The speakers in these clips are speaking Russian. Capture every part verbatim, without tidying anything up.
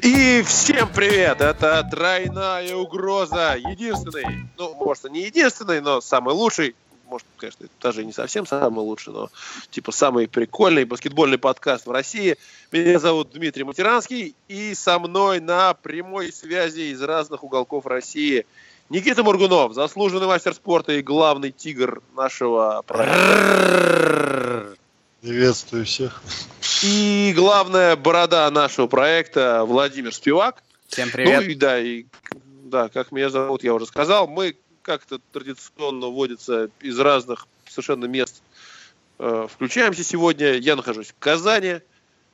И всем привет! Это «Тройная угроза». Единственный, ну, может, не единственный, но самый лучший. Может, конечно, даже не совсем самый лучший, но типа самый прикольный баскетбольный подкаст в России. Меня зовут Дмитрий Матеранский, и со мной на прямой связи из разных уголков России Никита Моргунов, заслуженный мастер спорта и главный тигр нашего проекта. Приветствую всех. И главная борода нашего проекта Владимир Спивак. Всем привет. Ну и да, и, да, как меня зовут, я уже сказал. Мы как-то традиционно вводится из разных совершенно мест. Включаемся сегодня. Я нахожусь в Казани.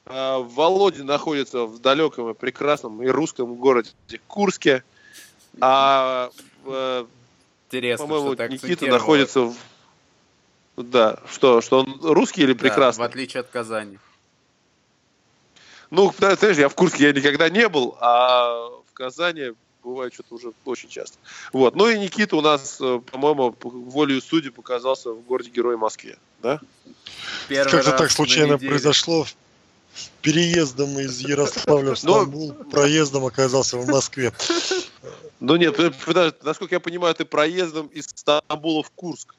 Володя находится в далеком и прекрасном и русском городе Курске. А, Интересно, по-моему, Никита находится в... Да, что, что он русский или прекрасный? Да, в отличие от Казани. Ну, знаешь, я в Курске я никогда не был, а в Казани бывает что-то уже очень часто. Вот. Ну и Никита у нас, по-моему, волею судеб оказался в городе Герой Москве. Да? Как-то так случайно произошло. Переездом из Ярославля в Стамбул, проездом оказался в Москве. Ну нет, насколько я понимаю, ты проездом из Стамбула в Курск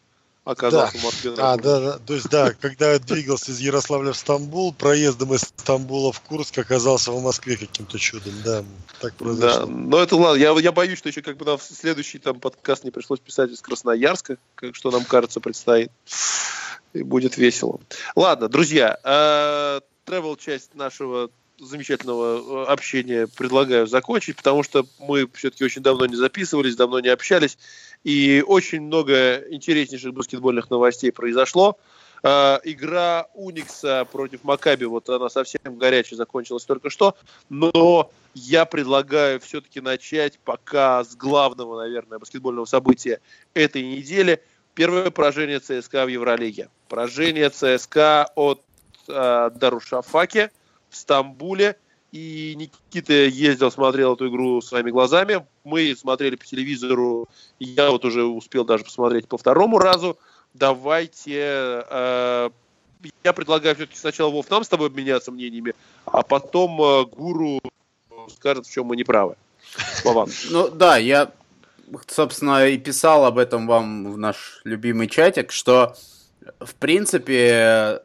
оказался в Москве. А, да, да. То есть, да, когда я двигался из Ярославля в Стамбул, проездом из Стамбула в Курск оказался в Москве каким-то чудом. Да, так произошло. Да, но это ладно. Я, я боюсь, что еще как бы нам следующий там подкаст не пришлось писать из Красноярска, как, что нам, кажется, предстоит. И будет весело. Ладно, друзья, э- тревел-часть нашего замечательного общения предлагаю закончить, потому что мы все-таки очень давно не записывались, давно не общались, и очень много интереснейших баскетбольных новостей произошло. Э, игра Уникса против Маккаби, вот она совсем горячая, закончилась только что, но я предлагаю все-таки начать пока с главного, наверное, баскетбольного события этой недели. Первое поражение ЦСКА в Евролиге. Поражение ЦСКА от Дарушафаки в Стамбуле. И Никита ездил, смотрел эту игру своими глазами. Мы смотрели по телевизору. Я вот уже успел даже посмотреть по второму разу. Давайте... Э, я предлагаю все-таки сначала, Вов, нам с тобой обменяться мнениями, а потом э, гуру скажет, в чем мы неправы. Вован. Ну да, я, собственно, и писал об этом вам в наш любимый чатик, что, в принципе...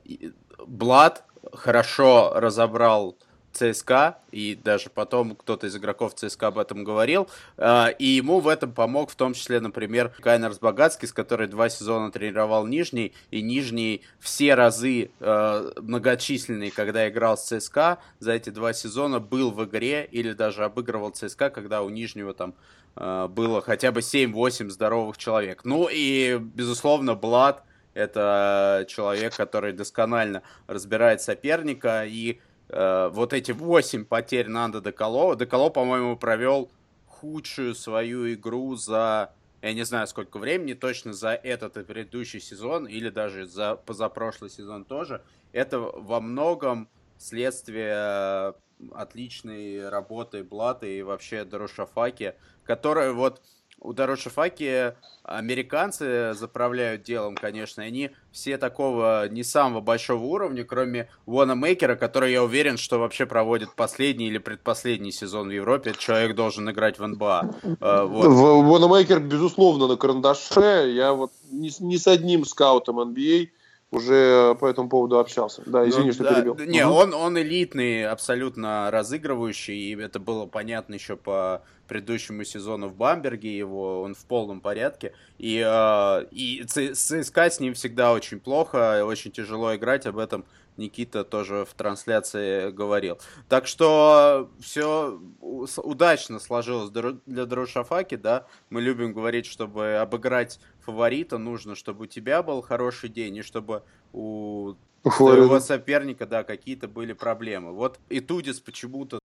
Блат хорошо разобрал ЦСКА, и даже потом кто-то из игроков ЦСКА об этом говорил, и ему в этом помог в том числе, например, Кайнерс Богацкий, с которой два сезона тренировал Нижний, и Нижний все разы многочисленные, когда играл с ЦСКА, за эти два сезона был в игре или даже обыгрывал ЦСКА, когда у Нижнего там было хотя бы семь-восемь здоровых человек. Ну и, безусловно, Блат — это человек, который досконально разбирает соперника. И э, вот эти восемь потерь Нандо Де Коло. Де Коло, по-моему, провел худшую свою игру за, я не знаю, сколько времени, точно за этот и предыдущий сезон, или даже за позапрошлый сезон тоже. Это во многом следствие отличной работы Блата и вообще Дарушафаки, которая вот... У Дарушафаки американцы заправляют делом, конечно. Они все такого не самого большого уровня, кроме Уонамейкера, который, я уверен, что вообще проводит последний или предпоследний сезон в Европе. Этот человек должен играть в эн бэ а. Уонамейкер, вот, безусловно, на карандаше. Я вот ни, ни с одним скаутом эн би эй уже по этому поводу общался. Да, извини, ну, что да, перебил. Не, угу. он, он элитный, абсолютно разыгрывающий, и это было понятно еще по предыдущему сезону в Бамберге, его он в полном порядке. И, э, и ЦСКА с ним всегда очень плохо, очень тяжело играть, об этом Никита тоже в трансляции говорил. Так что все удачно сложилось для Дарушафаки, да. Мы любим говорить, чтобы обыграть фаворита, нужно, чтобы у тебя был хороший день, и чтобы у твоего соперника, да, какие-то были проблемы. Вот Итудис почему-то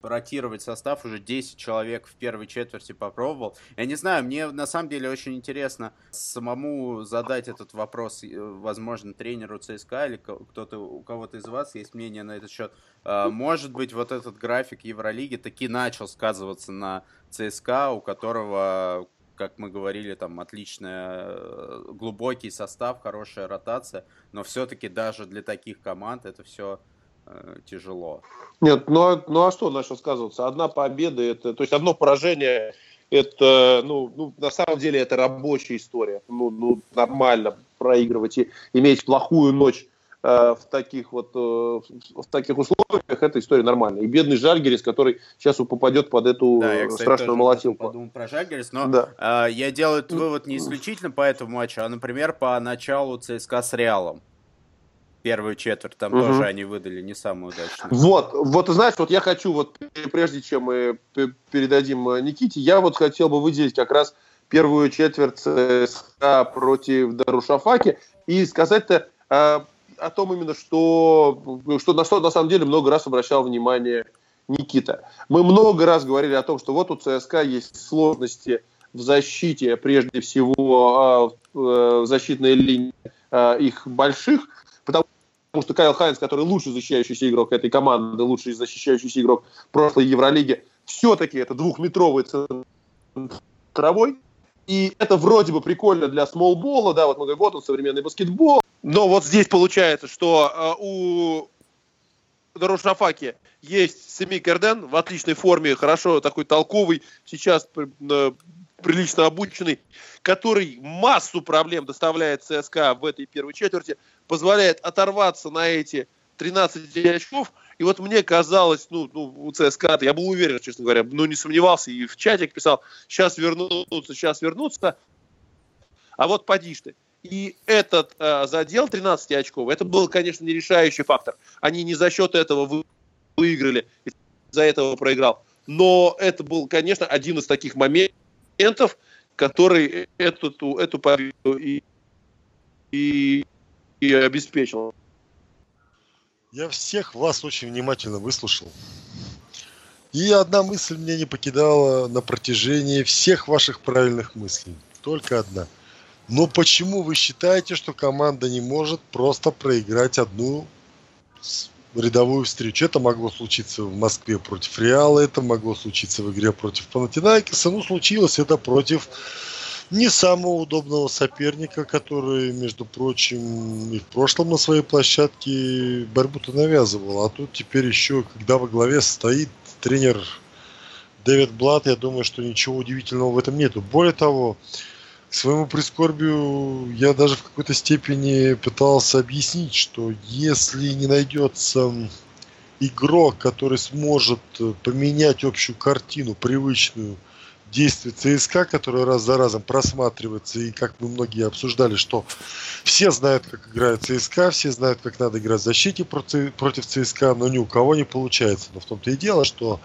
ротировать состав уже десять человек в первой четверти попробовал. Я не знаю, мне на самом деле очень интересно самому задать этот вопрос, возможно, тренеру ЦСКА или кто-то, у кого-то из вас есть мнение на этот счет. Может быть, вот этот график Евролиги таки начал сказываться на ЦСКА, у которого как мы говорили, там отличный глубокий состав, хорошая ротация, но все-таки даже для таких команд это все э, тяжело. Нет, ну, ну а что на что сказываться? Одна победа, это, то есть одно поражение, это, ну, ну на самом деле это рабочая история. Ну, ну нормально проигрывать и иметь плохую ночь в таких вот в таких условиях, эта история нормальная. И бедный Жальгирис, который сейчас попадет под эту да, я, кстати, страшную молотилку. Подумал про Жальгирис, но да. э, я делаю этот вывод не исключительно по этому матчу, а, например, по началу ЦСКА с Реалом. Первую четверть там угу. тоже они выдали не самую удачную. Вот, вот, знаешь, вот я хочу, вот прежде чем мы передадим Никите, я вот хотел бы выделить как раз первую четверть ЦСКА против Дарушафаки и сказать-то э, о том именно, что, что, на что на самом деле много раз обращал внимание Никита. Мы много раз говорили о том, что вот у ЦСКА есть сложности в защите, прежде всего в защитной линии их больших, потому что Кайл Хайнс, который лучший защищающийся игрок этой команды, лучший защищающийся игрок прошлой Евролиги, все-таки это двухметровый центровой, и это вроде бы прикольно для смолбола, да, вот мы говорим, вот он современный баскетбол. Но вот здесь получается, что у Дарушафаки есть Семикерден в отличной форме, хорошо такой толковый, сейчас прилично обученный, который массу проблем доставляет ЦСКА в этой первой четверти, позволяет оторваться на эти тринадцать очков. И вот мне казалось, ну, ну у ЦСКА, я был уверен, честно говоря, но не сомневался и в чатик писал, сейчас вернутся, сейчас вернутся, а вот поди ж ты. И этот э, задел тринадцать очков, это был, конечно, не решающий фактор. Они не за счет этого выиграли, из-за этого проиграл. Но это был, конечно, один из таких моментов, который эту, эту победу и, и, и обеспечил. Я всех вас очень внимательно выслушал. И одна мысль меня не покидала на протяжении всех ваших правильных мыслей. Только одна. Но почему вы считаете, что команда не может просто проиграть одну рядовую встречу? Это могло случиться в Москве против Реала, это могло случиться в игре против Панатинаикоса. Ну, случилось это против не самого удобного соперника, который, между прочим, и в прошлом на своей площадке борьбу-то навязывал. А тут теперь еще, когда во главе стоит тренер Дэвид Блат, я думаю, что ничего удивительного в этом нету. Более того, к своему прискорбию я даже в какой-то степени пытался объяснить, что если не найдется игрок, который сможет поменять общую картину, привычную действие ЦСКА, которое раз за разом просматривается, и как мы многие обсуждали, что все знают, как играет ЦСКА, все знают, как надо играть в защите против ЦСКА, но ни у кого не получается. Но в том-то и дело, что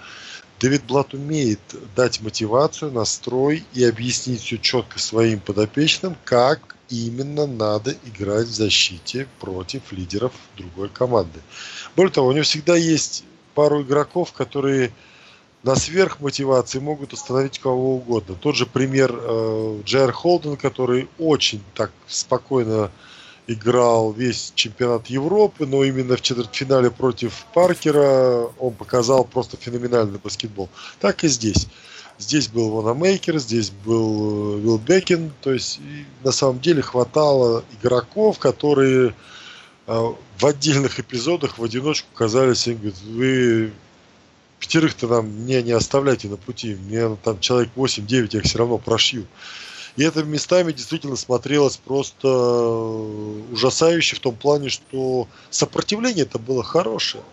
Дэвид Блат умеет дать мотивацию, настрой и объяснить все четко своим подопечным, как именно надо играть в защите против лидеров другой команды. Более того, у него всегда есть пару игроков, которые на сверхмотивации могут остановить кого угодно. Тот же пример э, Джейер Холден, который очень так спокойно играл весь чемпионат Европы, но именно в четвертьфинале против Паркера он показал просто феноменальный баскетбол. Так и здесь. Здесь был Ванамейкер, здесь был Вилл Бекин. То есть на самом деле хватало игроков, которые э, в отдельных эпизодах в одиночку казались, и говорят, вы пятерых-то нам не, не оставляйте на пути, мне там человек восемь-девять, я их все равно прошью. И это местами действительно смотрелось просто ужасающе в том плане, что сопротивление это было хорошее.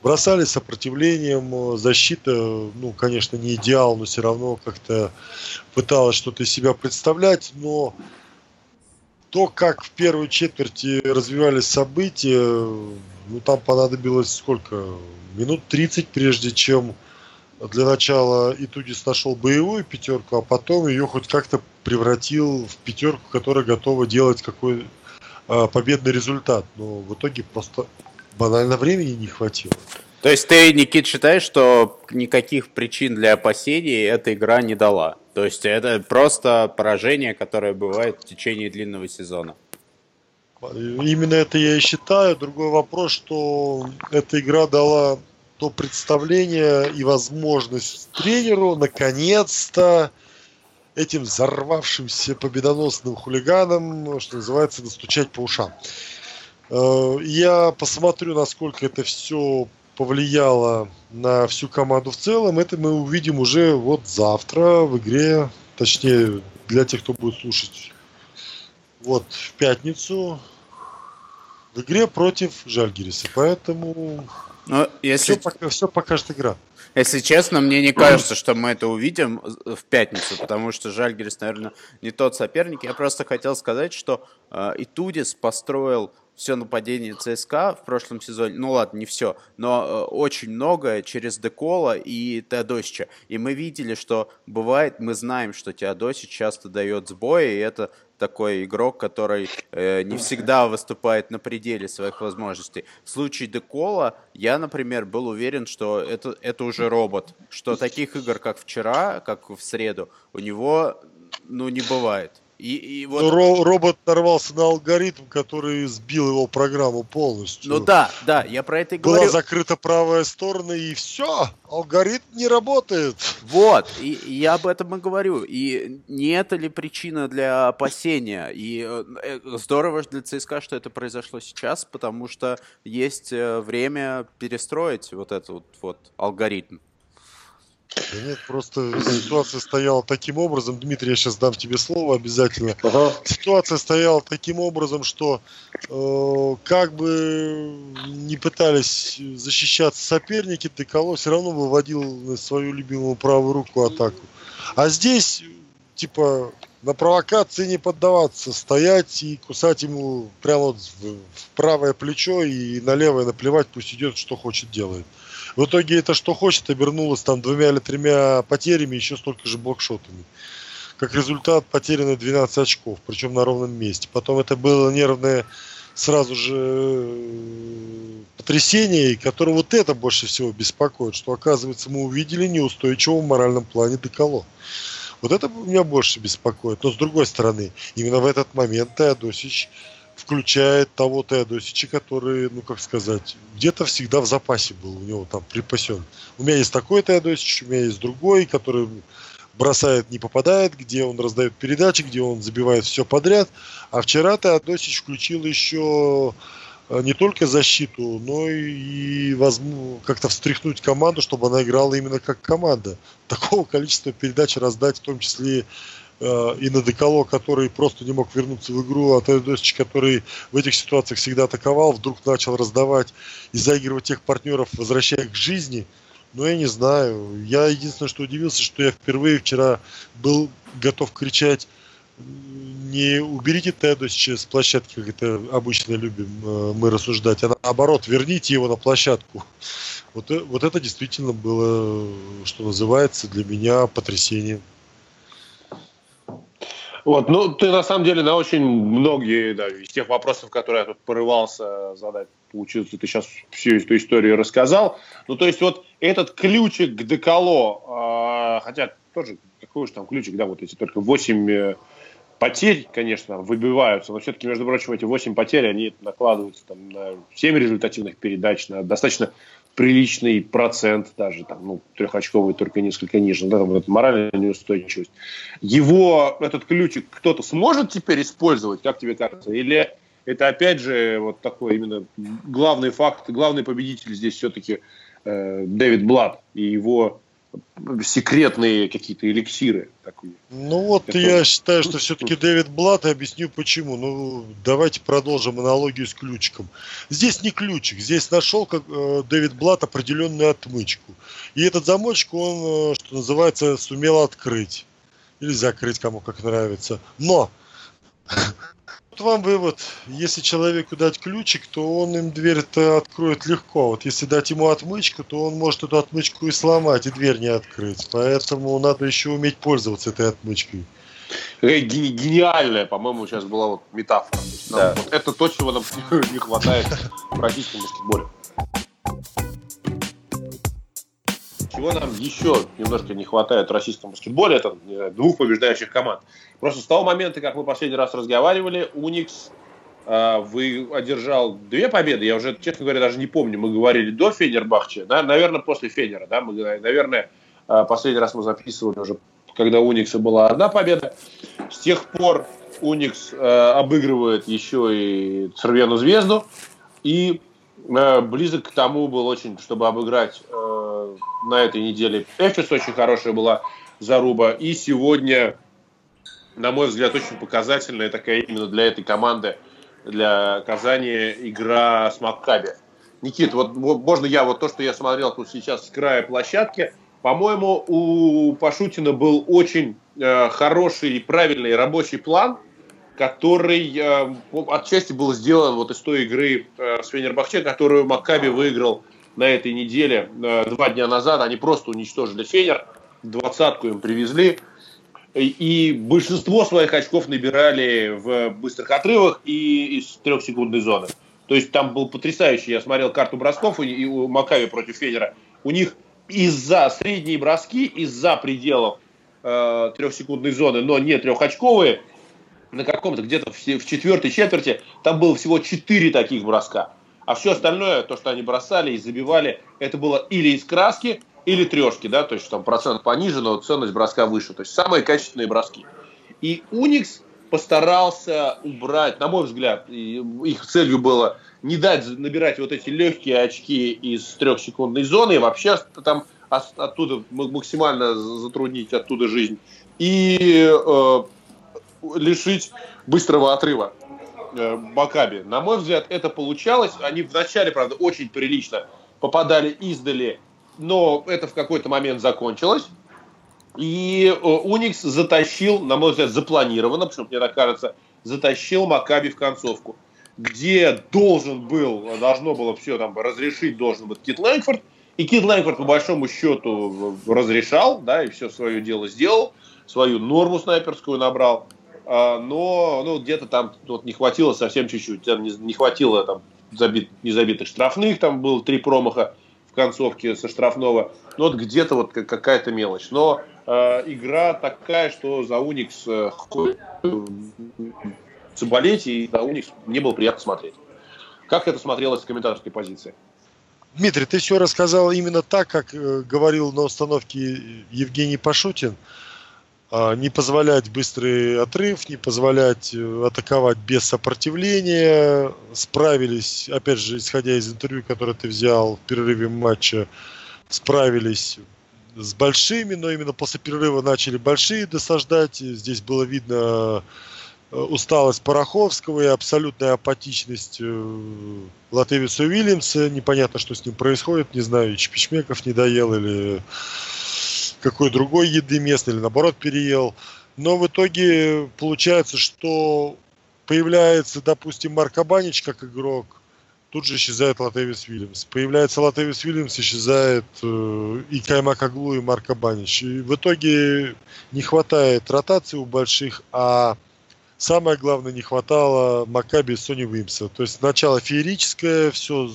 Бросали сопротивлением, защита, ну, конечно, не идеал, но все равно как-то пыталась что-то из себя представлять, но то, как в первой четверти развивались события, ну, там понадобилось сколько? Минут тридцать, прежде чем для начала Итудис нашел боевую пятерку, а потом ее хоть как-то превратил в пятерку, которая готова делать какой а, победный результат. Но в итоге просто банально времени не хватило. То есть ты, Никит, считаешь, что никаких причин для опасений эта игра не дала? То есть это просто поражение, которое бывает в течение длинного сезона? Именно это я и считаю. Другой вопрос, что эта игра дала то представление и возможность тренеру наконец-то этим взорвавшимся победоносным хулиганам, что называется, настучать по ушам. Я посмотрю, насколько это все повлияло на всю команду в целом. Это мы увидим уже вот завтра в игре, точнее, для тех, кто будет слушать, вот в пятницу в игре против Жальгириса. Поэтому ну, если... все, пока, все покажет игра. Если честно, мне не кажется, что мы это увидим в пятницу, потому что Жальгирис, наверное, не тот соперник. Я просто хотел сказать, что э, Итудис построил все нападение ЦСКА в прошлом сезоне. Ну ладно, не все, но э, очень многое через Де Коло и Теодосича. И мы видели, что бывает, мы знаем, что Теодосич часто дает сбои, и это такой игрок, который э, не всегда выступает на пределе своих возможностей. В случае Де Коло я, например, был уверен, что это, это уже робот, что таких игр, как вчера, как в среду, у него ну, не бывает. И, и вот... Ро- робот нарвался на алгоритм, который сбил его программу полностью. Ну да, да, я про это и говорю. Была закрыта правая сторона, и все, алгоритм не работает. Вот, и, и я об этом и говорю. И не это ли причина для опасения? И здорово для ЦСКА, что это произошло сейчас, потому что есть время перестроить вот этот вот, вот алгоритм. Да нет, просто ситуация стояла таким образом, Дмитрий, я сейчас дам тебе слово обязательно. Ага. Ситуация стояла таким образом, что э, как бы не пытались защищаться соперники, Де Коло все равно выводил на свою любимую правую руку атаку. А здесь, типа, на провокации не поддаваться, стоять и кусать ему прямо вот в, в правое плечо и на левое наплевать, пусть идет, что хочет, делает. В итоге это что хочет обернулось там двумя или тремя потерями, еще столько же блокшотами. Как результат, потеряно двенадцать очков, причем на ровном месте. Потом это было нервное сразу же потрясение, которое вот это больше всего беспокоит, что, оказывается, мы увидели неустойчивого в моральном плане Де Коло. Вот это меня больше беспокоит. Но, с другой стороны, именно в этот момент Теодосич включает того Теодосича, который, ну как сказать, где-то всегда в запасе был, у него там припасен. У меня есть такой Теодосич, у меня есть другой, который бросает, не попадает, где он раздает передачи, где он забивает все подряд. А вчера Теодосич включил еще не только защиту, но и возможно, как-то встряхнуть команду, чтобы она играла именно как команда. Такого количества передач раздать, в том числе и на Де Коло, который просто не мог вернуться в игру, а Теодосич, который в этих ситуациях всегда атаковал, вдруг начал раздавать и заигрывать тех партнеров, возвращая их к жизни. Но я не знаю. Я единственное, что удивился, что я впервые вчера был готов кричать: не уберите Теодосича с площадки, как это обычно любим мы рассуждать, а наоборот, верните его на площадку. Вот, вот это действительно было, что называется, для меня потрясением. Вот, ну, ты, на самом деле, на очень многие, да, из тех вопросов, которые я тут порывался задать, получилось, ты сейчас всю эту историю рассказал. Ну, то есть, вот этот ключик к Де Коло, э, хотя тоже, какой уж там ключик, да, вот эти только восемь э, потерь, конечно, выбиваются, но все-таки, между прочим, эти восемь потерь, они накладываются там на семь результативных передач, на достаточно приличный процент даже, там, ну, трехочковый, только несколько ниже, да, там, вот, моральная неустойчивость. Его, этот ключик, кто-то сможет теперь использовать, как тебе кажется? Или это, опять же, вот такой именно главный факт, главный победитель здесь все-таки э, Дэвид Блат и его секретные какие-то эликсиры такие? Ну вот это... я считаю, что все-таки Дэвид Блат, и объясню почему. Ну давайте продолжим аналогию с ключиком. Здесь не ключик, здесь нашел как, э, Дэвид Блат определенную отмычку. И этот замочек он, э, что называется, сумел открыть. Или закрыть, кому как нравится. Но вот вам вывод. Если человеку дать ключик, то он им дверь-то откроет легко. Вот если дать ему отмычку, то он может эту отмычку и сломать, и дверь не открыть. Поэтому надо еще уметь пользоваться этой отмычкой. Какая гениальная, по-моему, сейчас была вот метафора. Да. Вот это то, чего нам не хватает в российском баскетболе. Чего нам еще немножко не хватает в российском баскетболе, это двух побеждающих команд. Просто с того момента, как мы последний раз разговаривали, Уникс э, вы, одержал две победы. Я уже, честно говоря, даже не помню, мы говорили до Фенербахче, да? Наверное, после Фенера. Да? Мы, наверное, последний раз мы записывали уже когда у Уникса была одна победа. С тех пор Уникс э, обыгрывает еще и Цервену Звезду. И э, близок к тому был очень, чтобы обыграть э, на этой неделе Эфис. Очень хорошая была заруба. И сегодня, на мой взгляд, очень показательная такая именно для этой команды, для Казани, игра с Маккаби. Никит, вот, вот можно я, вот то, что я смотрел тут сейчас с края площадки, по-моему, у Пашутина был очень э, хороший и правильный рабочий план, который э, отчасти был сделан вот из той игры э, с Фенербахче, которую Маккаби выиграл на этой неделе э, два дня назад. Они просто уничтожили Фенер, двадцатку им привезли. И большинство своих очков набирали в быстрых отрывах и из трехсекундной зоны. То есть там был потрясающий, я смотрел карту бросков и у Маккаби против Фенера. У них из-за средние броски, из-за пределов э, трехсекундной зоны, но не трехочковые, на каком-то где-то в, в четвертой четверти там было всего четыре таких броска. А все остальное, то, что они бросали и забивали, это было или из краски, или трешки, да, то есть там процент пониже, но ценность броска выше. То есть самые качественные броски. И Уникс постарался убрать, на мой взгляд, их целью было не дать набирать вот эти легкие очки из трехсекундной зоны, и вообще там оттуда максимально затруднить оттуда жизнь, и э, лишить быстрого отрыва э, Маккаби. На мой взгляд, это получалось. Они вначале, правда, очень прилично попадали издали, но это в какой-то момент закончилось. И Уникс затащил, на мой взгляд, запланированно, почему мне так кажется, затащил Маккаби в концовку, где должен был, должно было все там разрешить, должен был Кит Лэнгфорд. И Кит Лэнгфорд, по большому счету, разрешал, да, и все свое дело сделал, свою норму снайперскую набрал. Но ну, где-то там вот, не хватило совсем чуть-чуть, не хватило там забит, незабитых штрафных, там было три промаха в концовке со штрафного. Ну, вот где-то вот какая-то мелочь. Но э, игра такая, что за Уникс э, хоть заболеть, и за Уникс мне было приятно смотреть. Как это смотрелось с комментаторской позиции? Дмитрий, ты все рассказал именно так, как э, говорил на установке Евгений Пашутин. Э, не позволять быстрый отрыв, не позволять э, атаковать без сопротивления. Справились, опять же, исходя из интервью, которое ты взял в перерыве матча, справились с большими, но именно после перерыва начали большие досаждать. Здесь было видно усталость Пороховского и абсолютная апатичность Латавиуса Уильямса. Непонятно, что с ним происходит. Не знаю, чепичмеков не доел или какой другой еды местной, или наоборот переел. Но в итоге получается, что появляется, допустим, Марк Абанич как игрок, тут же исчезает Латавиус Уильямс. Появляется Латавиус Уильямс, исчезает э, и Кайма Коглу, и Марк Абанич. И в итоге не хватает ротации у больших, а самое главное, не хватало Маккаби и Сонни Уимса. То есть начало феерическое, все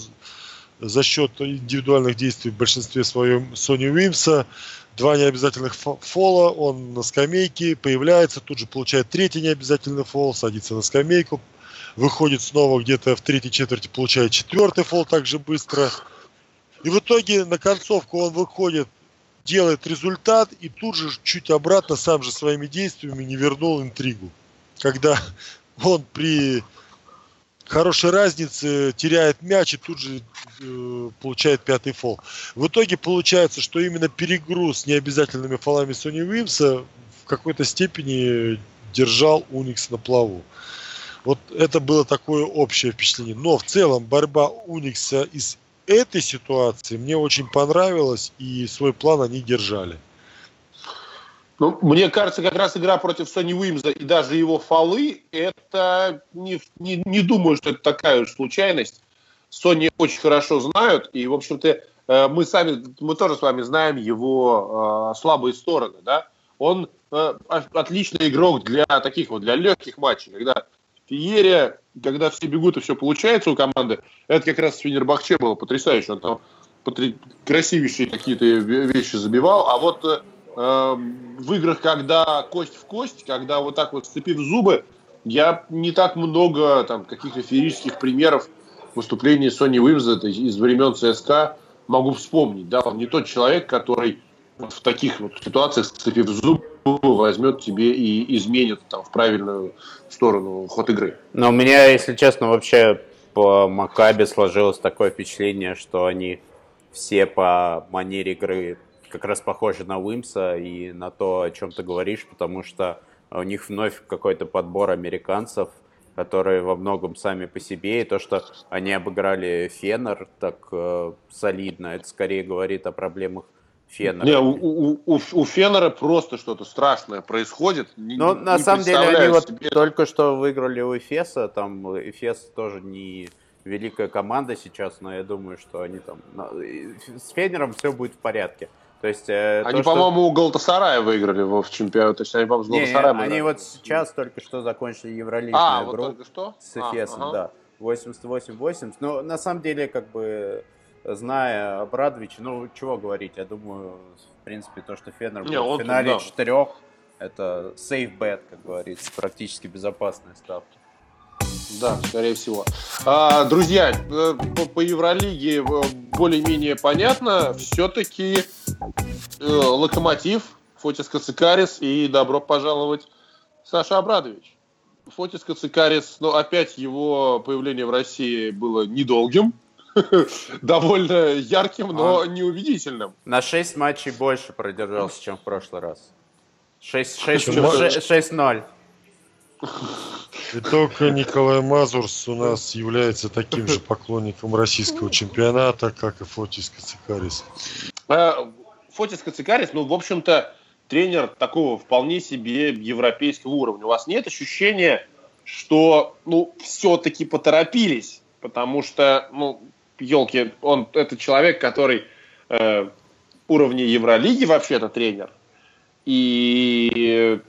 за счет индивидуальных действий в большинстве своем Сонни Уимса. Два необязательных фола, он на скамейке появляется, тут же получает третий необязательный фол, садится на скамейку, выходит снова где-то в третьей четверти, получает четвертый фол так же быстро. И в итоге на концовку он выходит, делает результат и тут же чуть обратно сам же своими действиями не вернул интригу. Когда он при хорошей разнице теряет мяч и тут же э, получает пятый фол. В итоге получается, что именно перегруз с необязательными фолами Сонни Уимса в какой-то степени держал Уникс на плаву. Вот это было такое общее впечатление. Но в целом борьба Уникса из этой ситуации мне очень понравилась, и свой план они держали. Ну, мне кажется, как раз игра против Сонни Уимса и даже его фолы, это не, не, не думаю, что это такая уж случайность. Сонни очень хорошо знают, и, в общем-то, мы сами, мы тоже с вами знаем его э, слабые стороны, да. Он э, отличный игрок для таких вот, для легких матчей, когда феерия, когда все бегут и все получается у команды, это как раз в Фенербахче было потрясающе. Он там потр... красивейшие какие-то вещи забивал. А вот э, в играх, когда кость в кость, когда вот так вот сцепив зубы, я не так много там каких-то феерических примеров выступлений Сонни Уимса из времен ЦСКА могу вспомнить. Да, он не тот человек, который в таких вот ситуациях, сцепив зубы, возьмет тебе и изменит там, в правильную сторону ход игры. Но у меня, если честно, вообще по Маккаби сложилось такое впечатление, что они все по манере игры как раз похожи на Уимса и на то, о чем ты говоришь, потому что у них вновь какой-то подбор американцев, которые во многом сами по себе, и то, что они обыграли Фенер так э, солидно, это скорее говорит о проблемах Фенера. Не, у, у, у Фенера просто что-то страшное происходит. Ну, на не самом деле, они вот себе... только что выиграли у Эфеса, там Эфес тоже не великая команда сейчас, но я думаю, что они там с Фенером все будет в порядке. То есть, они, то, по-моему, что... у Галатасарая выиграли в чемпионате. То есть они, по-моему, с Галатасараем выиграли. Они вот сейчас только что закончили евроличную а, игру вот только что? С Эфесом, а, ага. да. восемьдесят восемь восемьдесят. Но на самом деле, как бы, зная Обрадовича, ну, чего говорить, я думаю, в принципе, то, что Фенер был Не, в финале тут, да. четырех, это safe bet, как говорится, практически безопасная ставка. Да, скорее всего. А, друзья, по, по Евролиге более-менее понятно. Все-таки э, Локомотив, Фотис Кацикарис и добро пожаловать Саша Обрадович. Фотис Кацикарис, но ну, опять его появление в России было недолгим, довольно ярким, но неубедительным. На шесть матчей больше продержался, чем в прошлый раз. шесть ноль. И только Николай Мазурс у нас является таким же поклонником российского чемпионата, как и Фотис Кацикарис. Фотис Кацикарис, ну, в общем-то, тренер такого вполне себе европейского уровня. У вас нет ощущения, что, ну, все-таки поторопились? Потому что, ну, елки, он, это человек, который э, уровня Евролиги вообще-то тренер. И...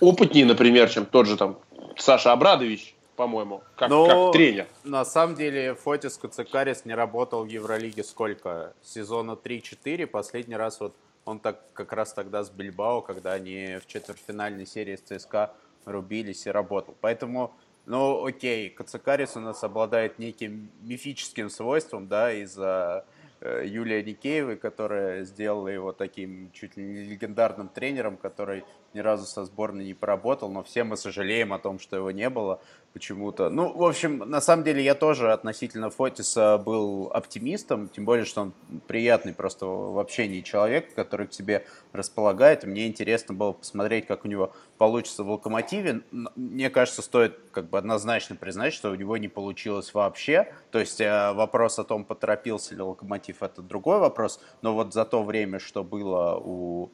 опытнее, например, чем тот же там Саша Обрадович, по-моему, как, ну, как тренер. На самом деле Фотис Кацикарис не работал в Евролиге сколько? Сезона три-четыре. Последний раз вот он так как раз тогда с Бильбао, когда они в четвертьфинальной серии с ЦСКА рубились, и работал. Поэтому, ну окей, Кацикарис у нас обладает неким мифическим свойством, да, из-за э, Юлии Никеевой, которая сделала его таким чуть ли не легендарным тренером, который... ни разу со сборной не поработал, но все мы сожалеем о том, что его не было почему-то. Ну, в общем, на самом деле я тоже относительно Фотиса был оптимистом, тем более, что он приятный просто в общении человек, который к себе располагает. Мне интересно было посмотреть, как у него получится в Локомотиве. Мне кажется, стоит как бы однозначно признать, что у него не получилось вообще. То есть вопрос о том, поторопился ли Локомотив, это другой вопрос. Но вот за то время, что было у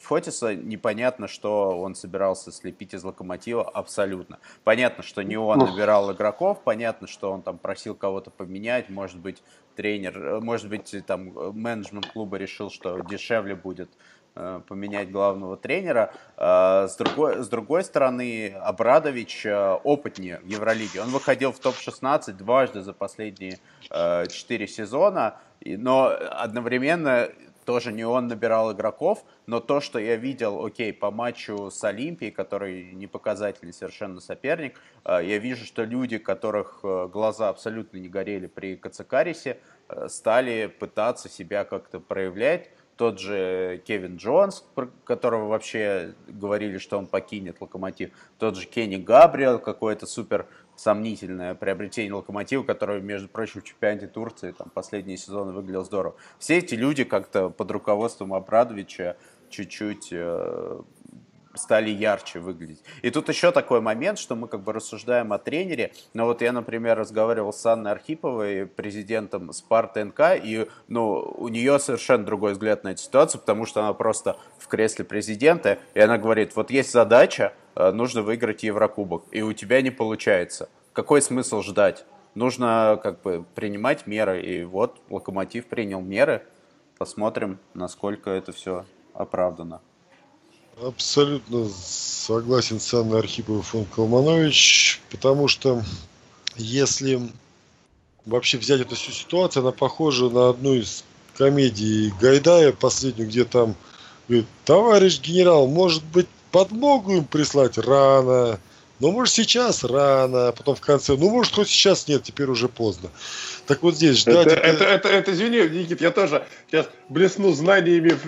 Фотиса, непонятно, что он собирался слепить из Локомотива абсолютно. Понятно, что не он набирал игроков, понятно, что он там просил кого-то поменять, может быть, тренер, может быть, там менеджмент клуба решил, что дешевле будет э, поменять главного тренера. Э, с, другой, с другой стороны, Обрадович э, опытнее в Евролиге. Он выходил в топ шестнадцать дважды за последние э, четыре сезона, и, но одновременно... тоже не он набирал игроков, но то, что я видел, окей, по матчу с Олимпией, который не показательный совершенно соперник, я вижу, что люди, которых глаза абсолютно не горели при Кацикарисе, стали пытаться себя как-то проявлять. Тот же Кевин Джонс, про которого вообще говорили, что он покинет Локомотив, тот же Кенни Габриэл, какой-то супер сомнительное приобретение Локомотива, которое, между прочим, в чемпионате Турции там последние сезоны выглядело здорово. Все эти люди как-то под руководством Обрадовича чуть-чуть э, стали ярче выглядеть. И тут еще такой момент, что мы как бы рассуждаем о тренере. Но вот я, например, разговаривал с Анной Архиповой, президентом Спарта эн ка, и ну, у нее совершенно другой взгляд на эту ситуацию, потому что она просто в кресле президента, и она говорит, вот есть задача, нужно выиграть Еврокубок, и у тебя не получается. Какой смысл ждать? Нужно как бы принимать меры, и вот Локомотив принял меры. Посмотрим, насколько это все оправдано. Абсолютно согласен с Анной Архиповой, Фон Колманович, потому что если вообще взять эту всю ситуацию, она похожа на одну из комедий Гайдая, последнюю, где там говорит, товарищ генерал, может быть, подмогу им прислать рано, Ну, может, сейчас рано, потом в конце. Ну, может, хоть сейчас нет, теперь уже поздно. Так вот здесь ждать... Это, это, это, это извини, Никит, я тоже сейчас блесну знаниями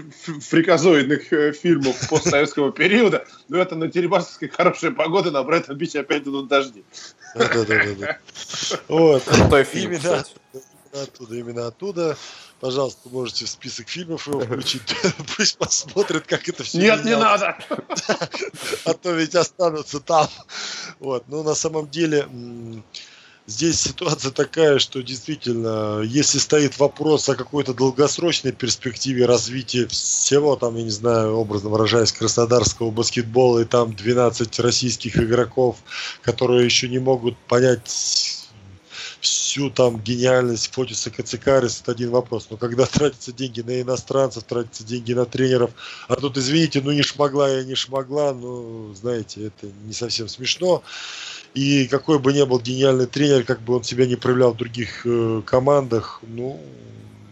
фриказоидных фильмов постсоветского периода. Но это на Теребасовской хорошая погода, на Брайтон-Бич опять идут дожди. Да-да-да. Вот. Крутой фильм, кстати. Оттуда, именно оттуда. Пожалуйста, можете в список фильмов его включить. Пусть посмотрят, как это все. Нет, не надо! А то ведь останутся там. Вот. Но на самом деле здесь ситуация такая, что действительно, если стоит вопрос о какой-то долгосрочной перспективе развития всего, там, я не знаю, образно выражаясь, краснодарского баскетбола, и там двенадцать российских игроков, которые еще не могут понять всю там гениальность Фотиса Кацикариса, это один вопрос. Но когда тратятся деньги на иностранцев, тратятся деньги на тренеров, а тут, извините, ну не шмогла я не шмогла, ну, знаете, это не совсем смешно. И какой бы ни был гениальный тренер, как бы он себя не проявлял в других э, командах, ну,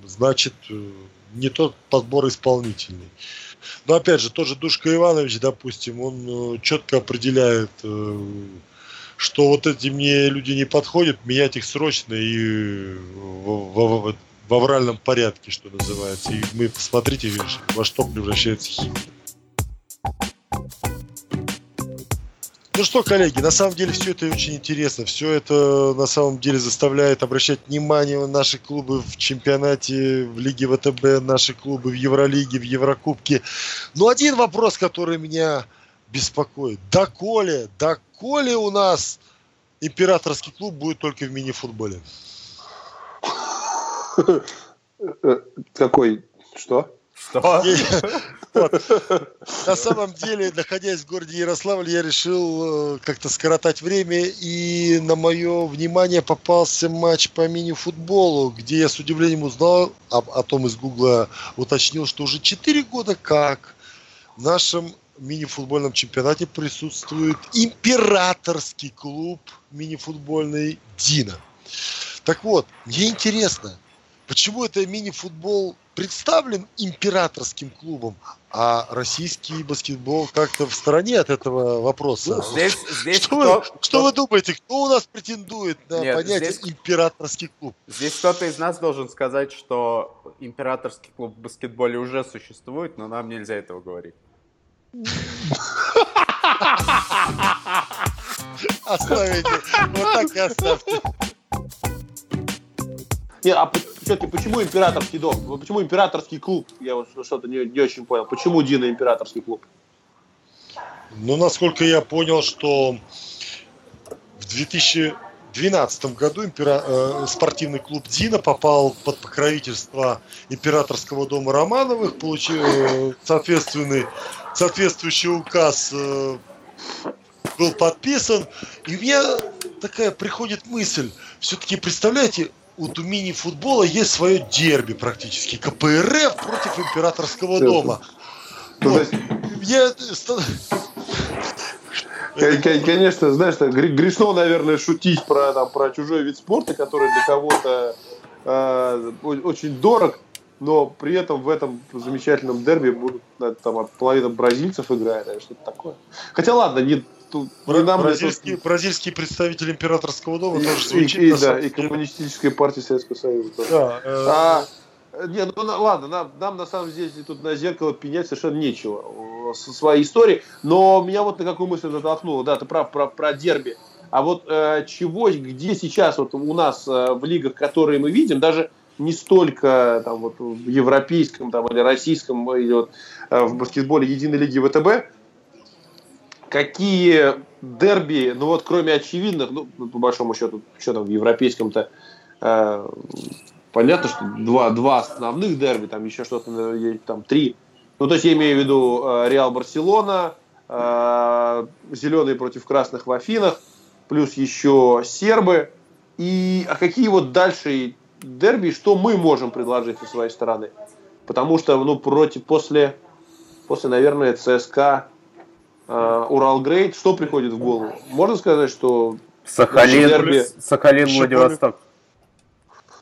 значит, э, не тот подбор исполнительный. Но опять же, тот же Душка Иванович, допустим, он э, четко определяет... Э, что вот эти мне люди не подходят, менять их срочно и в, в, в авральном порядке, что называется. И мы, посмотрите, во что превращается химия. Ну что, коллеги, на самом деле все это очень интересно. Все это на самом деле заставляет обращать внимание на наши клубы в чемпионате, в Лиге ВТБ, наши клубы в Евролиге, в Еврокубке. Но один вопрос, который меня беспокоит. Доколе, доколе у нас императорский клуб будет только в мини-футболе? Какой? Что? Что? На самом деле, находясь в городе Ярославль, я решил как-то скоротать время, и на мое внимание попался матч по мини-футболу, где я с удивлением узнал, о том из Гугла уточнил, что уже четыре года как в нашем в мини-футбольном чемпионате присутствует императорский клуб мини-футбольный «Дино». Так вот, мне интересно, почему это мини-футбол представлен императорским клубом, а российский баскетбол как-то в стороне от этого вопроса. Ну, здесь, здесь что, кто, вы, кто... что вы думаете, кто у нас претендует на Нет, понятие здесь... императорский клуб? Здесь кто-то из нас должен сказать, что императорский клуб в баскетболе уже существует, но нам нельзя этого говорить. Оставите. Вот так и оставьте. Не, а все-таки почему императорский дом? Почему императорский клуб? Я вот что-то не, не очень понял. Почему Дино императорский клуб? Ну, насколько я понял, что в две тысячи двенадцатом году импера... э, спортивный клуб «Дино» попал под покровительство императорского дома Романовых, получил э, соответственный соответствующий указ э, был подписан. И у меня такая приходит мысль. Все-таки, представляете, вот у мини-футбола есть свое дерби практически. КПРФ против императорского дома. Вот. Я... Конечно, знаешь, грешно, наверное, шутить про, там, про чужой вид спорта, который для кого-то э, очень дорог, но при этом в этом замечательном дерби будут там половина бразильцев играет, или что-то такое. Хотя ладно, не, тут, не нам... Бразильский, тут... бразильский представитель императорского дома и, тоже звучит. И, и, да, и коммунистическая партия Советского Союза тоже. Да, э... а, не, ну ладно, нам, нам на самом деле тут на зеркало пенять совершенно нечего со своей истории, но меня вот на какую мысль натолкнуло, да, ты прав про, про дерби, а вот э, чего, где сейчас вот у нас э, в лигах, которые мы видим, даже не столько там, вот, в европейском там, или российском, или вот, э, в баскетболе единой лиги ВТБ, какие дерби, ну вот кроме очевидных, ну по большому счету, что там в европейском-то, э, понятно, что два, два основных дерби, там еще что-то, там три. Ну, то есть я имею в виду э, Реал Барселона, э, зеленые против красных в Афинах, плюс еще сербы. И а какие вот дальше дерби, что мы можем предложить со своей стороны? Потому что, ну, против, после, после, наверное, ЦСКА, э, Уралгрейд, что приходит в голову? Можно сказать, что... Сахалин, дерби... Сахалин Владивосток.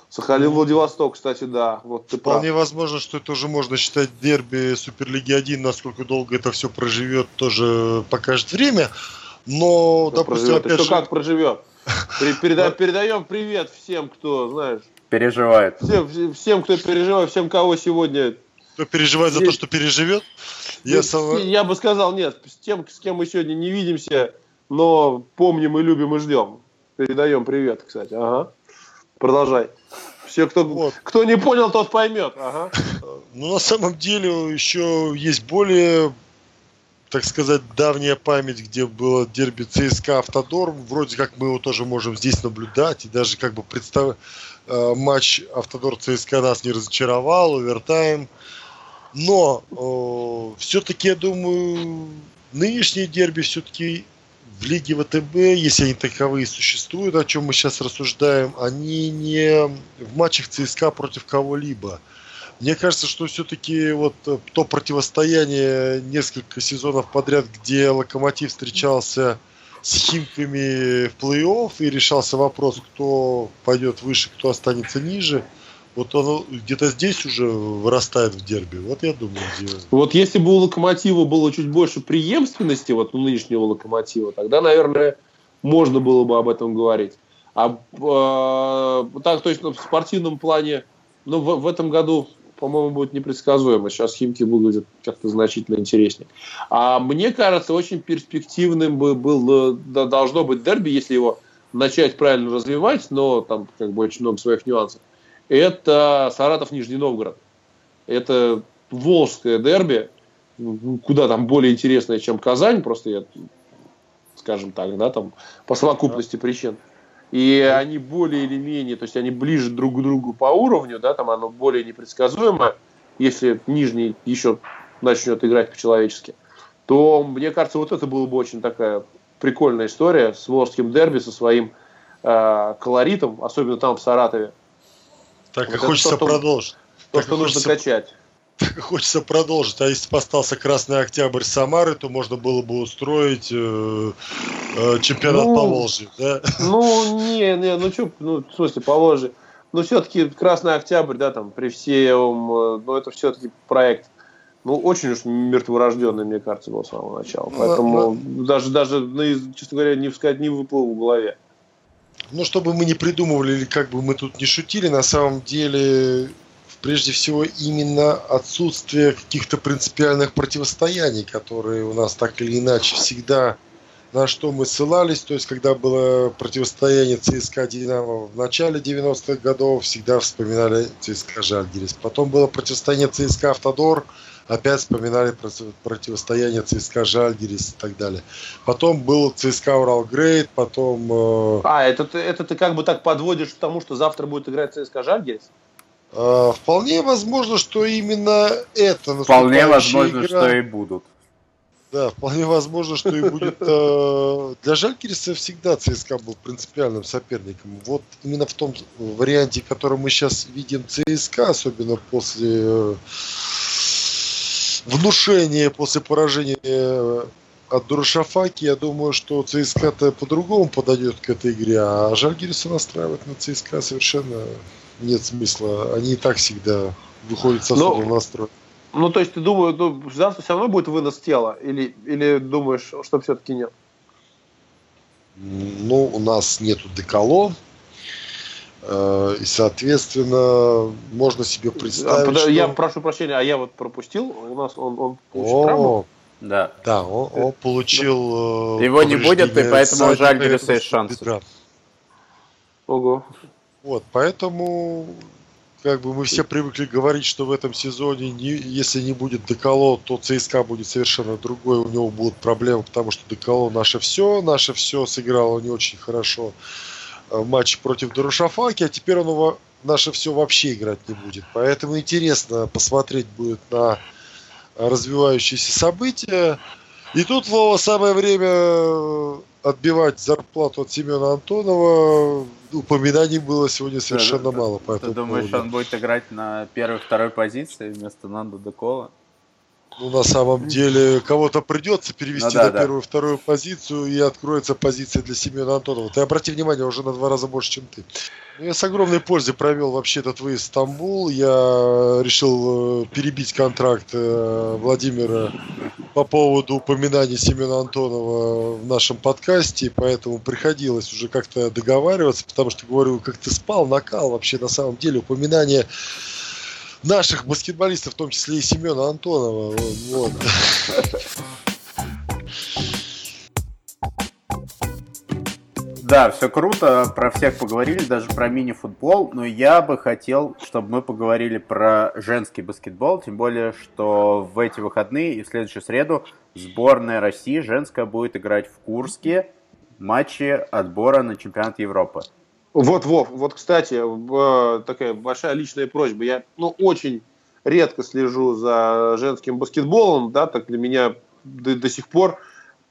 Сахалин-Владивосток, кстати, да. Вот ты Вполне прав. Возможно, что это уже можно считать дерби Суперлиги один, насколько долго это все проживет, тоже покажет время. Но, кто допустим, проживет, опять же... как проживет? Передаем привет всем, кто, знаешь... Переживает. Всем, всем, кто переживает, всем, кого сегодня... Кто переживает за то, что переживет? Я, сам... я бы сказал, нет, с тем, с кем мы сегодня не видимся, но помним и любим и ждем. Передаем привет, кстати. Ага. Продолжай. Все, кто, вот. кто не понял, тот поймет. Ага. Ну, на самом деле, еще есть более, так сказать, давняя память, где было дерби ЦСКА Автодор. Вроде как мы его тоже можем здесь наблюдать. И даже как бы представ... матч Автодор ЦСКА нас не разочаровал, овертайм. Но э, все-таки, я думаю, нынешние дерби все-таки в Лиге ВТБ, если они таковые существуют, о чем мы сейчас рассуждаем, они не в матчах ЦСКА против кого-либо. Мне кажется, что все-таки вот то противостояние несколько сезонов подряд, где Локомотив встречался с Химками в плей-офф и решался вопрос, кто пойдет выше, кто останется ниже, вот оно где-то здесь уже вырастает в дерби. Вот я думаю, где... Вот если бы у Локомотива было чуть больше преемственности, вот у нынешнего Локомотива, тогда, наверное, можно было бы об этом говорить. А э, так точно в спортивном плане, ну, в, в этом году, по-моему, будет непредсказуемо. Сейчас Химки выглядят как-то значительно интереснее. А мне кажется, очень перспективным бы был, должно быть дерби, если его начать правильно развивать, но там как бы очень много своих нюансов. Это Саратов-Нижний Новгород. Это волжское дерби, куда там более интересное, чем Казань, просто я, скажем так, да, там по совокупности причин. И они более или менее, то есть они ближе друг к другу по уровню, да, там оно более непредсказуемо, если Нижний еще начнет играть по-человечески, то, мне кажется, вот это была бы очень такая прикольная история с волжским дерби, со своим э, колоритом, особенно там в Саратове. Так вот и хочется то, что, продолжить. То, так что нужно хочется, качать. Так и хочется продолжить. А если бы остался Красный Октябрь Самары, то можно было бы устроить э, э, чемпионат ну, Поволжья, да? Ну, не, не, ну что, ну, в смысле, Поволжье. Ну, все-таки Красный Октябрь, да, там, при всем, ну, это все-таки проект, ну, очень уж мертворожденный, мне кажется, был с самого начала. Поэтому ну, даже, даже ну, честно говоря, не вскать, не выплыл в голове. Ну, чтобы мы не придумывали, или как бы мы тут не шутили, на самом деле, прежде всего, именно отсутствие каких-то принципиальных противостояний, которые у нас так или иначе всегда, на что мы ссылались. То есть, когда было противостояние ЦСКА-Динамо в начале девяностых годов, всегда вспоминали ЦСКА-Жальгирис. Потом было противостояние ЦСКА-Автодор, опять вспоминали противостояние ЦСКА-Жальгирис и так далее. Потом был ЦСКА-Уралгрейд, потом... Э... А, это, это ты как бы так подводишь к тому, что завтра будет играть ЦСКА-Жальгирис? Э, вполне возможно, что именно это... Вполне возможно, игра... что и будут. Да, вполне возможно, что и будет... Э... Для Жальгириса всегда ЦСКА был принципиальным соперником. Вот именно в том варианте, который мы сейчас видим ЦСКА, особенно после... Э... внушение после поражения от Дарушафаки, я думаю, что ЦСКА-то по-другому подойдет к этой игре, а Жальгириса настраивать на ЦСКА совершенно нет смысла. Они и так всегда выходят со особым настроем. Ну, то есть ты думаешь, ну, завтра все равно будет вынос тела? Или, или думаешь, что все-таки нет? Ну, у нас нету Де Коло. И, соответственно, можно себе представить... А, что... Я прошу прощения, а я вот пропустил. У нас он, он получил о, травму. Да, да он, он получил... Да. Его не будет, и поэтому Жальгирис есть шансы. Бедра. Ого. Вот, поэтому как бы мы все привыкли говорить, что в этом сезоне, не, если не будет Де Коло, то ЦСКА будет совершенно другой. У него будут проблемы, потому что Де Коло наше все. Наше все сыграло не очень хорошо матч против Дарушафаки, а теперь он его, наше все вообще играть не будет. Поэтому интересно посмотреть будет на развивающиеся события. И тут, Вова, самое время отбивать зарплату от Семена Антонова. Упоминаний было сегодня совершенно да, мало. Ты, ты думаешь, он будет играть на первой-второй позиции вместо Нандо Де Коло? Ну, на самом деле, кого-то придется перевести ну, да, на да. первую, вторую позицию, и откроется позиция для Семена Антонова. Ты обрати внимание, уже на два раза больше, чем ты. Я с огромной пользой провел вообще этот выезд в Стамбул. Я решил перебить контракт Владимира по поводу упоминания Семена Антонова в нашем подкасте, поэтому приходилось уже как-то договариваться, потому что, говорю, как ты спал, накал вообще на самом деле упоминание наших баскетболистов, в том числе и Семена Антонова. Вот. Да, все круто, про всех поговорили, даже про мини-футбол, но я бы хотел, чтобы мы поговорили про женский баскетбол, тем более, что в эти выходные и в следующую среду сборная России женская будет играть в Курске матчи отбора на чемпионат Европы. Вот, Вов, вот, кстати, такая большая личная просьба. Я, ну, очень редко слежу за женским баскетболом, да, так для меня до, до сих пор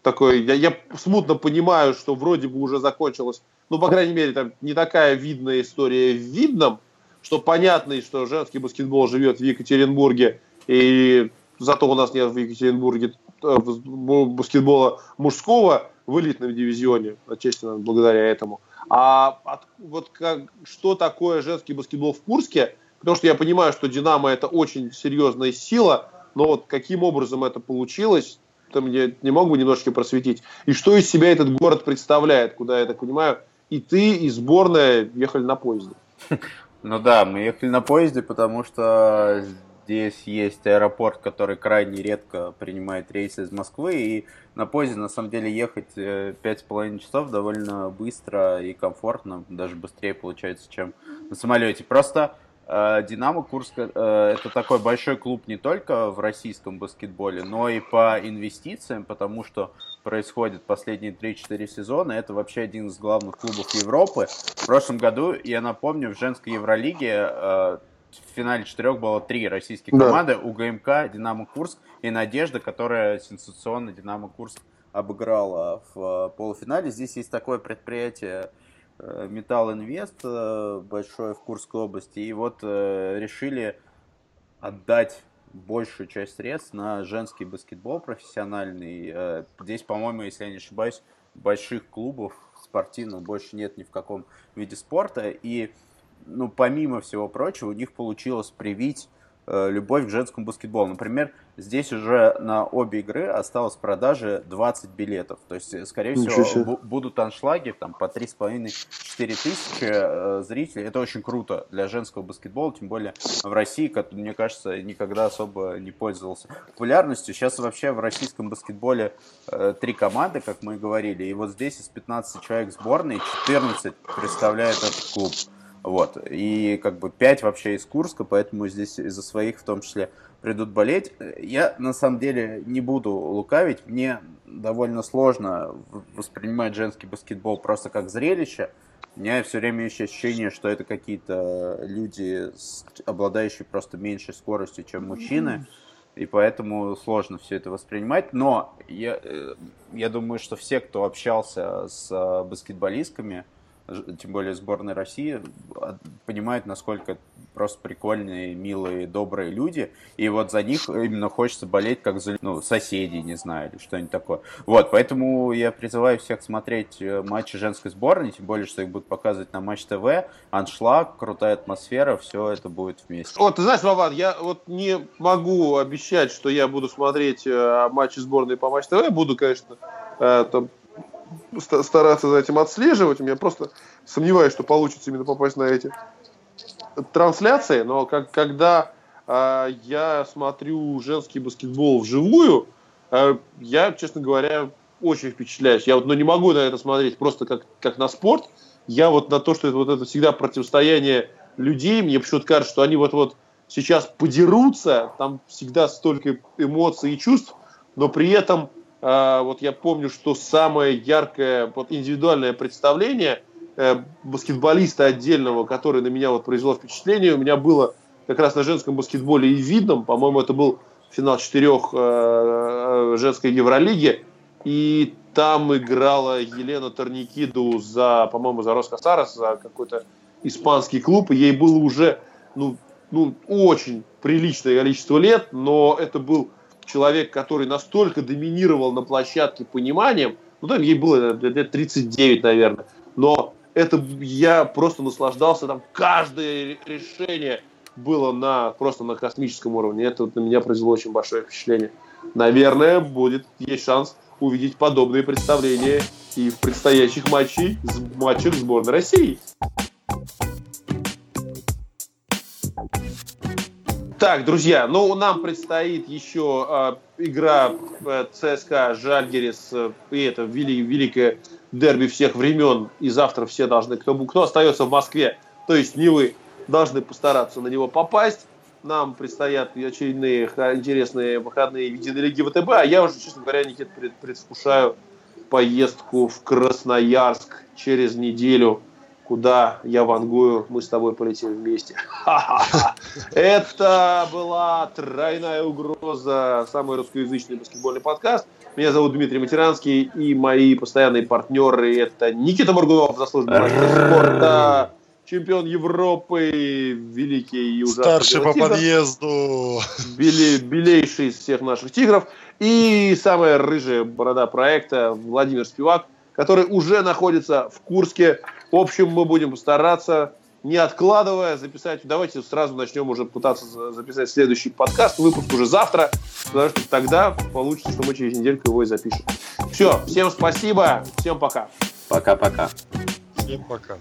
такой... Я, я смутно понимаю, что вроде бы уже закончилось, ну, по крайней мере, там не такая видная история в Видном, что понятно, что женский баскетбол живет в Екатеринбурге, и зато у нас нет в Екатеринбурге баскетбола мужского в элитном дивизионе, отчасти благодаря этому. А от, вот как, что такое женский баскетбол в Курске? Потому что я понимаю, что «Динамо» — это очень серьезная сила, но вот каким образом это получилось, ты мне не мог бы немножечко просветить. И что из себя этот город представляет, куда, я так понимаю, и ты, и сборная ехали на поезде? Ну да, мы ехали на поезде, потому что здесь есть аэропорт, который крайне редко принимает рейсы из Москвы, и на поезде, на самом деле, ехать пять с половиной часов довольно быстро и комфортно, даже быстрее получается, чем на самолете. Просто э, «Динамо» Курск э, это такой большой клуб не только в российском баскетболе, но и по инвестициям, потому что происходит последние три-четыре сезона. Это вообще один из главных клубов Европы. В прошлом году, я напомню, в женской Евролиге э, в финале четырех было три российские да. команды: УГМК, Динамо Курск и Надежда, которая сенсационно Динамо Курск обыграла в полуфинале. Здесь есть такое предприятие Металл Инвест, большое в Курской области, и вот решили отдать большую часть средств на женский баскетбол профессиональный. Здесь, по-моему, если я не ошибаюсь, больших клубов спортивных больше нет ни в каком виде спорта, и ну, помимо всего прочего, у них получилось привить э, любовь к женскому баскетболу. Например, здесь уже на обе игры осталось в продаже двадцать билетов. То есть, скорее Ничего всего, б- будут аншлаги там, по три с половиной - четыре тысячи э, зрителей. Это очень круто для женского баскетбола, тем более в России, как, мне кажется, никогда особо не пользовался популярностью. Сейчас вообще в российском баскетболе э, три команды, как мы и говорили. И вот здесь из пятнадцати человек сборной четырнадцать представляют этот клуб. Вот, и как бы пять вообще из Курска, поэтому здесь из-за своих в том числе придут болеть. Я на самом деле не буду лукавить, мне довольно сложно воспринимать женский баскетбол просто как зрелище. У меня все время есть ощущение, что это какие-то люди, обладающие просто меньшей скоростью, чем мужчины, и поэтому сложно все это воспринимать. Но я, я думаю, что все, кто общался с баскетболистками, тем более сборной России, понимают, насколько просто прикольные, милые, добрые люди. И вот за них именно хочется болеть, как за ну, соседей, не знаю, или что-нибудь такое. Вот, поэтому я призываю всех смотреть матчи женской сборной, тем более, что их будут показывать на Матч ТВ. Аншлаг, крутая атмосфера, все это будет вместе. Вот, ты знаешь, Вован, я вот не могу обещать, что я буду смотреть матчи сборной по Матч ТВ. Буду, конечно, там стараться за этим отслеживать. У меня просто сомневаюсь, что получится именно попасть на эти трансляции. Но как, когда э, я смотрю женский баскетбол вживую, э, я, честно говоря, очень впечатляюсь. Я вот ну, не могу на это смотреть просто как, как на спорт. Я вот на то, что это, вот это всегда противостояние людей. Мне почему-то кажется, что они вот-вот сейчас подерутся. Там всегда столько эмоций и чувств, но при этом вот я помню, что самое яркое вот, индивидуальное представление э, баскетболиста отдельного, который на меня вот, произвело впечатление, у меня было как раз на женском баскетболе и Видном. По-моему, это был финал четырех э, женской Евролиги. И там играла Елена Торникиду за, по-моему, за Роскосарас, за какой-то испанский клуб. И ей было уже ну, ну, очень приличное количество лет, но это был человек, который настолько доминировал на площадке пониманием, ну, там ей было лет тридцать девять, наверное, но это я просто наслаждался, там каждое решение было на, просто на космическом уровне. Это вот на меня произвело очень большое впечатление. Наверное, будет есть шанс увидеть подобные представления и в предстоящих матчах, матчах сборной России. Так, друзья, ну нам предстоит еще э, игра э, ЦСКА Жальгирис, э, и это вели, великое дерби всех времен, и завтра все должны, кто, кто остается в Москве, то есть не вы, должны постараться на него попасть. Нам предстоят очередные интересные выходные в виде лиги ВТБ, а я уже, честно говоря, Никит, предвкушаю поездку в Красноярск через неделю, куда я вангую, мы с тобой полетим вместе. Это была «Тройная угроза», самый русскоязычный баскетбольный подкаст. Меня зовут Дмитрий Матеранский, и мои постоянные партнеры — это Никита Моргунов, заслуженный мастер спорта, чемпион Европы, великий и ужасный старший по подъезду, бели, белейший из всех наших тигров, и самая рыжая борода проекта Владимир Спивак, который уже находится в Курске. В общем, мы будем постараться, не откладывая, записать. Давайте сразу начнем уже пытаться записать следующий подкаст, выпуск уже завтра, потому что тогда получится, что мы через недельку его и запишем. Все, всем спасибо, всем пока. Пока-пока. Всем пока.